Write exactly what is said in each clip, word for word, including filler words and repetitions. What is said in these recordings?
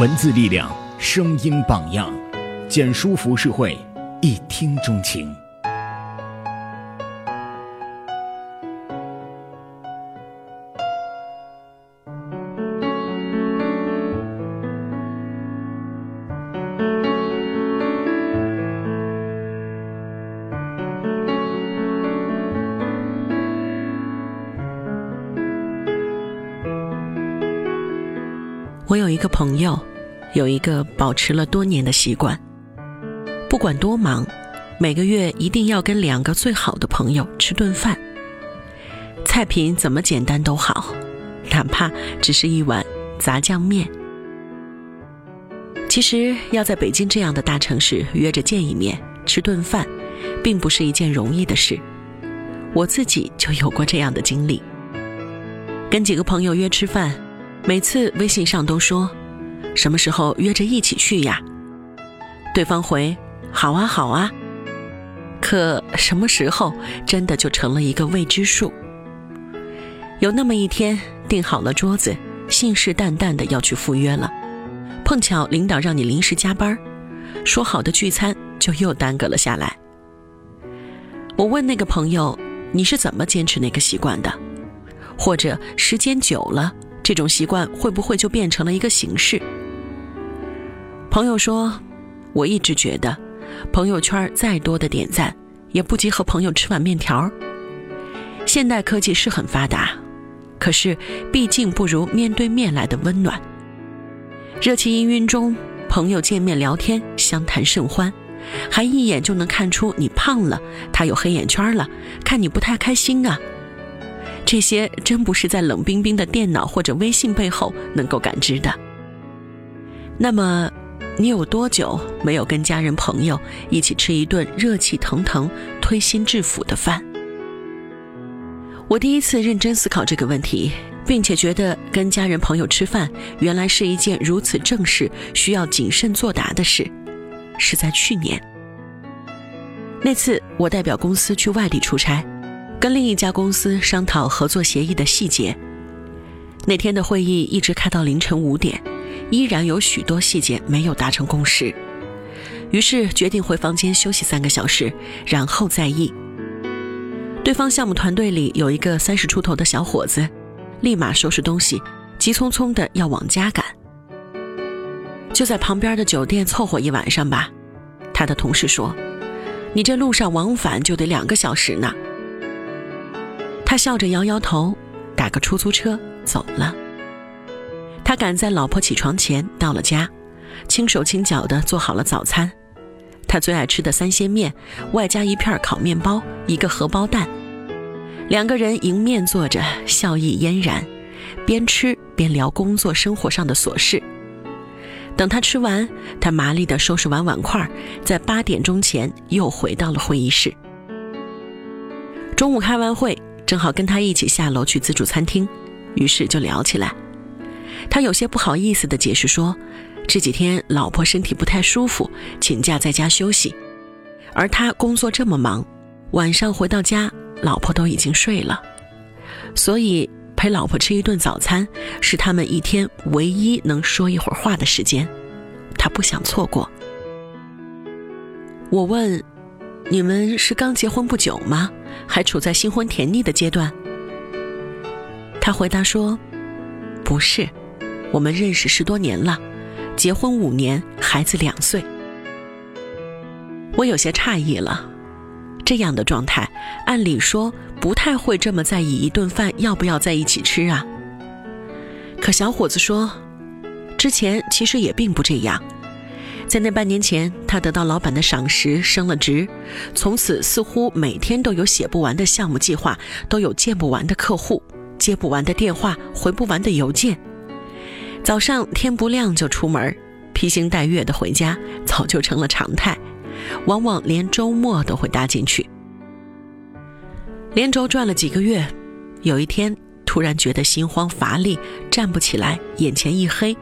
文字力量，声音榜样。简书服饰会，一听钟情。我有一个朋友，有一个保持了多年的习惯，不管多忙，每个月一定要跟两个最好的朋友吃顿饭。菜品怎么简单都好，哪怕只是一碗杂酱面。其实要在北京这样的大城市约着见一面吃顿饭，并不是一件容易的事。我自己就有过这样的经历，跟几个朋友约吃饭，每次微信上都说什么时候约着一起去呀，对方回好啊好啊，可什么时候真的就成了一个未知数。有那么一天订好了桌子，信誓旦旦的要去赴约了，碰巧领导让你临时加班，说好的聚餐就又耽搁了下来。我问那个朋友，你是怎么坚持那个习惯的？或者时间久了，这种习惯会不会就变成了一个形式？朋友说，我一直觉得朋友圈再多的点赞也不及和朋友吃碗面条。现代科技是很发达，可是毕竟不如面对面来的温暖。热气氤氲中，朋友见面聊天，相谈甚欢，还一眼就能看出你胖了，他有黑眼圈了，看你不太开心啊。这些真不是在冷冰冰的电脑或者微信背后能够感知的。那么，你有多久没有跟家人朋友一起吃一顿热气腾腾、推心置腹的饭？我第一次认真思考这个问题，并且觉得跟家人朋友吃饭原来是一件如此正式、需要谨慎作答的事，是在去年。那次我代表公司去外地出差，跟另一家公司商讨合作协议的细节。那天的会议一直开到凌晨五点，依然有许多细节没有达成共识，于是决定回房间休息三个小时，然后再议。对方项目团队里有一个三十出头的小伙子，立马收拾东西，急匆匆的要往家赶。就在旁边的酒店凑合一晚上吧，他的同事说，你这路上往返就得两个小时呢。他笑着摇摇头，打个出租车走了。他赶在老婆起床前到了家，轻手轻脚地做好了早餐，他最爱吃的三鲜面，外加一片烤面包，一个荷包蛋。两个人迎面坐着，笑意嫣然，边吃边聊工作生活上的琐事。等他吃完，他麻利地收拾完碗筷，在八点钟前又回到了会议室。中午开完会，正好跟他一起下楼去自助餐厅，于是就聊起来。他有些不好意思地解释说，这几天老婆身体不太舒服，请假在家休息。而他工作这么忙，晚上回到家，老婆都已经睡了。所以陪老婆吃一顿早餐，是他们一天唯一能说一会儿话的时间，他不想错过。我问，你们是刚结婚不久吗？还处在新婚甜蜜的阶段？他回答说，不是，我们认识十多年了，结婚五年，孩子两岁。我有些诧异了，这样的状态，按理说不太会这么在意一顿饭要不要在一起吃啊。可小伙子说，之前其实也并不这样。在那半年前，他得到老板的赏识，升了职，从此似乎每天都有写不完的项目计划，都有见不完的客户，接不完的电话，回不完的邮件。早上天不亮就出门，披星戴月的回家早就成了常态，往往连周末都会搭进去。连轴转了几个月，有一天突然觉得心慌乏力，站不起来，眼前一黑，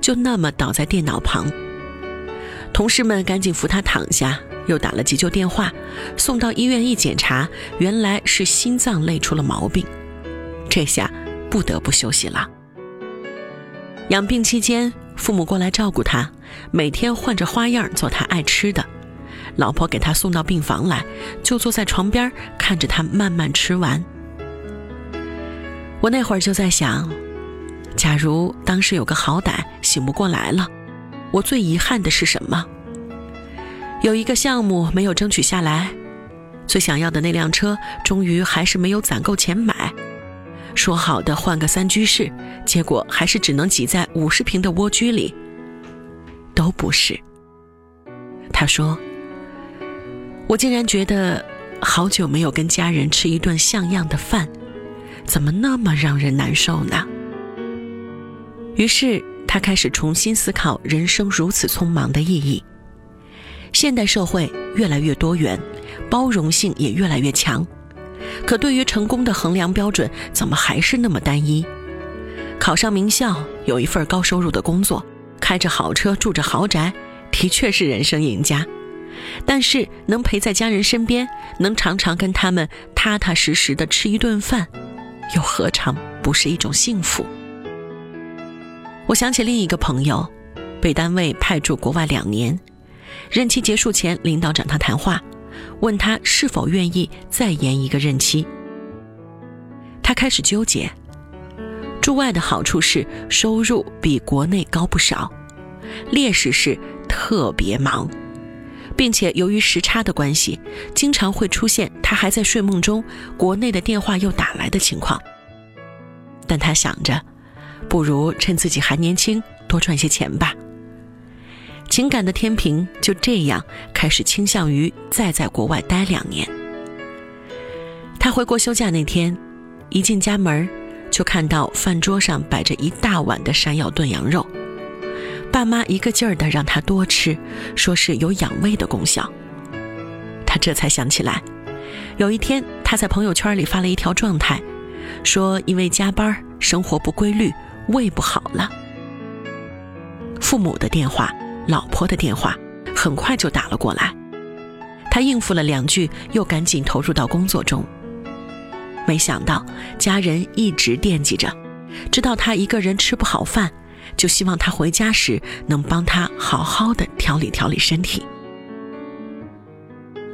就那么倒在电脑旁。同事们赶紧扶他躺下，又打了急救电话，送到医院一检查，原来是心脏累出了毛病。这下不得不休息了。养病期间，父母过来照顾他，每天换着花样做他爱吃的。老婆给他送到病房来，就坐在床边看着他慢慢吃完。我那会儿就在想，假如当时有个好歹醒不过来了，我最遗憾的是什么？有一个项目没有争取下来，最想要的那辆车终于还是没有攒够钱买，说好的换个三居室，结果还是只能挤在五十平的蜗居里。都不是。他说，我竟然觉得好久没有跟家人吃一顿像样的饭，怎么那么让人难受呢？于是他开始重新思考人生如此匆忙的意义。现代社会越来越多元，包容性也越来越强，可对于成功的衡量标准怎么还是那么单一？考上名校，有一份高收入的工作，开着好车，住着豪宅，的确是人生赢家。但是能陪在家人身边，能常常跟他们踏踏实实地吃一顿饭，又何尝不是一种幸福？我想起另一个朋友，被单位派驻国外两年，任期结束前领导找他谈话，问他是否愿意再延一个任期。他开始纠结，驻外的好处是收入比国内高不少，劣势是特别忙，并且由于时差的关系，经常会出现他还在睡梦中，国内的电话又打来的情况。但他想着，不如趁自己还年轻，多赚些钱吧。情感的天平就这样开始倾向于再在国外待两年。他回国休假那天，一进家门，就看到饭桌上摆着一大碗的山药炖羊肉。爸妈一个劲儿地让他多吃，说是有养胃的功效。他这才想起来，有一天他在朋友圈里发了一条状态，说因为加班，生活不规律，胃不好了。父母的电话，老婆的电话，很快就打了过来。他应付了两句，又赶紧投入到工作中。没想到家人一直惦记着，知道他一个人吃不好饭，就希望他回家时能帮他好好的调理调理身体。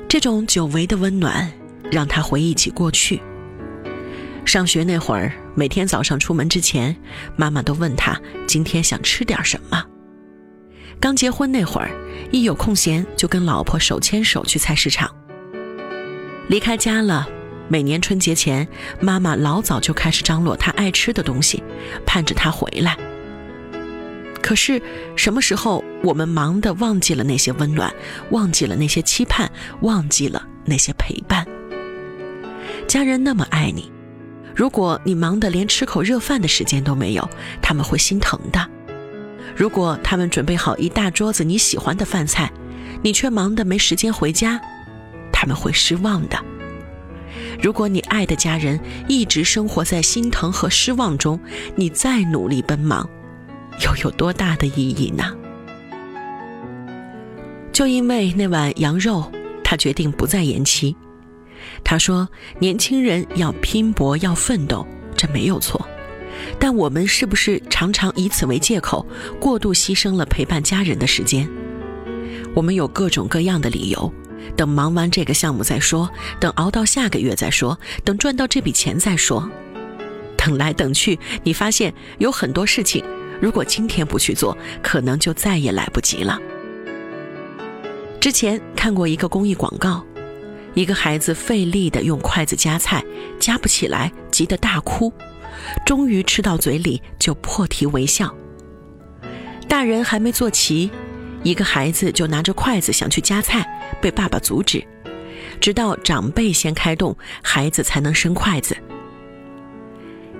这种久违的温暖让他回忆起过去。上学那会儿，每天早上出门之前，妈妈都问他今天想吃点什么。刚结婚那会儿，一有空闲就跟老婆手牵手去菜市场。离开家了，每年春节前，妈妈老早就开始张罗她爱吃的东西，盼着她回来。可是什么时候我们忙得忘记了那些温暖，忘记了那些期盼，忘记了那些陪伴？家人那么爱你，如果你忙得连吃口热饭的时间都没有，他们会心疼的。如果他们准备好一大桌子你喜欢的饭菜，你却忙得没时间回家，他们会失望的。如果你爱的家人一直生活在心疼和失望中，你再努力奔忙又有多大的意义呢？就因为那碗羊肉，他决定不再延期。他说，年轻人要拼搏，要奋斗，这没有错，但我们是不是常常以此为借口，过度牺牲了陪伴家人的时间？我们有各种各样的理由，等忙完这个项目再说，等熬到下个月再说，等赚到这笔钱再说。等来等去，你发现有很多事情如果今天不去做，可能就再也来不及了。之前看过一个公益广告，一个孩子费力地用筷子夹菜，夹不起来，急得大哭，终于吃到嘴里就破涕为笑。大人还没坐齐，一个孩子就拿着筷子想去夹菜，被爸爸阻止，直到长辈先开动，孩子才能伸筷子。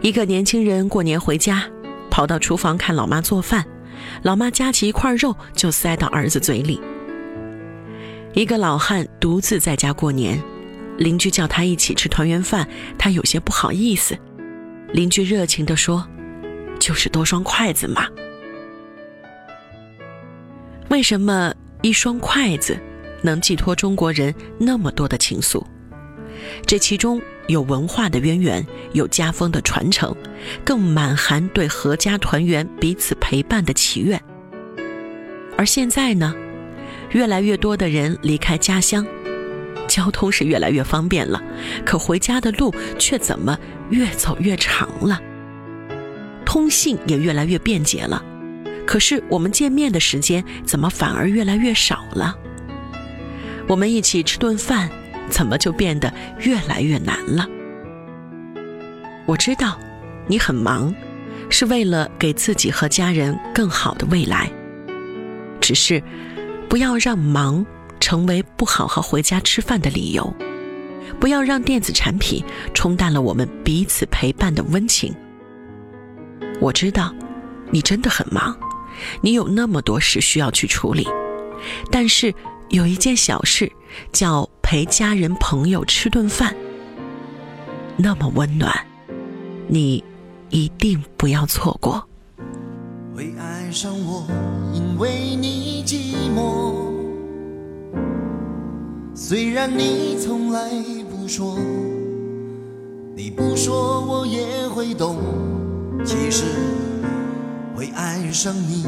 一个年轻人过年回家，跑到厨房看老妈做饭，老妈夹起一块肉就塞到儿子嘴里。一个老汉独自在家过年，邻居叫他一起吃团圆饭，他有些不好意思。邻居热情地说，就是多双筷子嘛。为什么一双筷子能寄托中国人那么多的情愫？这其中有文化的渊源，有家风的传承，更满含对阖家团圆、彼此陪伴的祈愿。而现在呢，越来越多的人离开家乡，交通是越来越方便了，可回家的路却怎么越走越长了。通信也越来越便捷了，可是我们见面的时间怎么反而越来越少了？我们一起吃顿饭，怎么就变得越来越难了？我知道你很忙，是为了给自己和家人更好的未来，只是不要让忙成为不好好回家吃饭的理由，不要让电子产品冲淡了我们彼此陪伴的温情。我知道你真的很忙，你有那么多事需要去处理，但是有一件小事叫陪家人朋友吃顿饭，那么温暖，你一定不要错过。会爱上我，因为你寂寞，虽然你从来不说，你不说我也会懂。其实会爱上你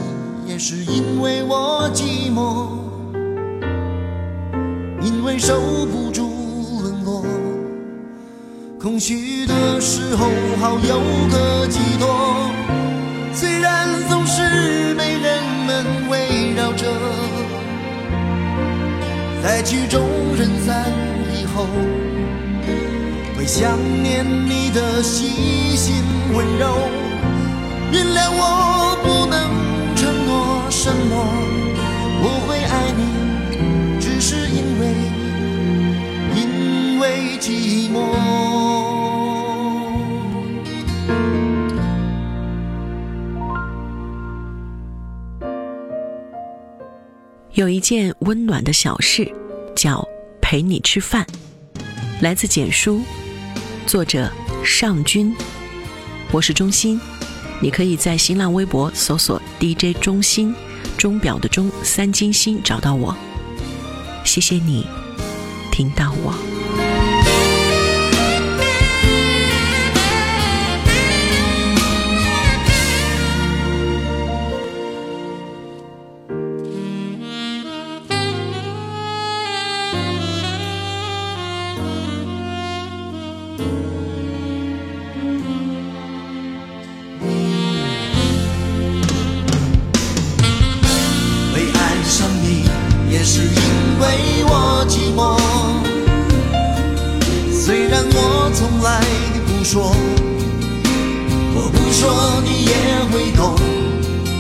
也是因为我寂寞，因为受不住冷落，空虚的时候好有个寄托。虽然总是被人们围绕着，在曲终人散以后，会想念你的细心温柔。原谅我不能承诺什么，我会爱你，只是因为因为寂寞。有一件温暖的小事叫陪你吃饭，来自简书，作者尚君。我是钟欣，你可以在新浪微博搜索 D J 钟欣，钟表的钟，三金星，找到我。谢谢你听到我。说我不说你也会懂，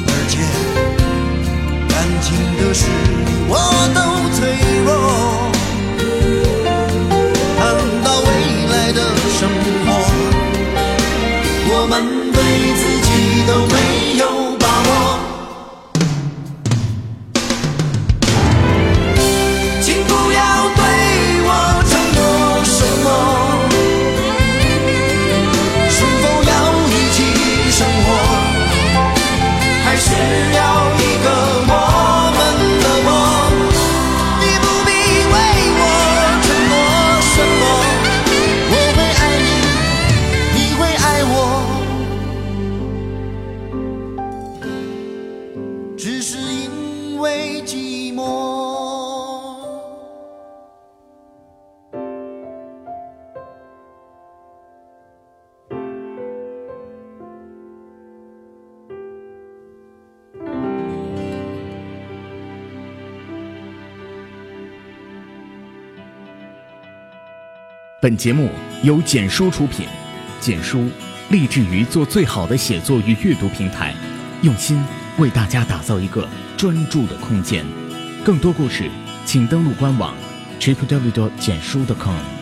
而且感情的事我都脆弱。谈到未来的生活，我们对自己都没有把握，请不要对我承诺什么，只要一个我们的我，你不必为我承诺什么，我会爱你，你会爱我，只是因为寂寞。本节目由简书出品，简书立志于做最好的写作与阅读平台，用心为大家打造一个专注的空间。更多故事，请登录官网 w w w 点简书 点 com。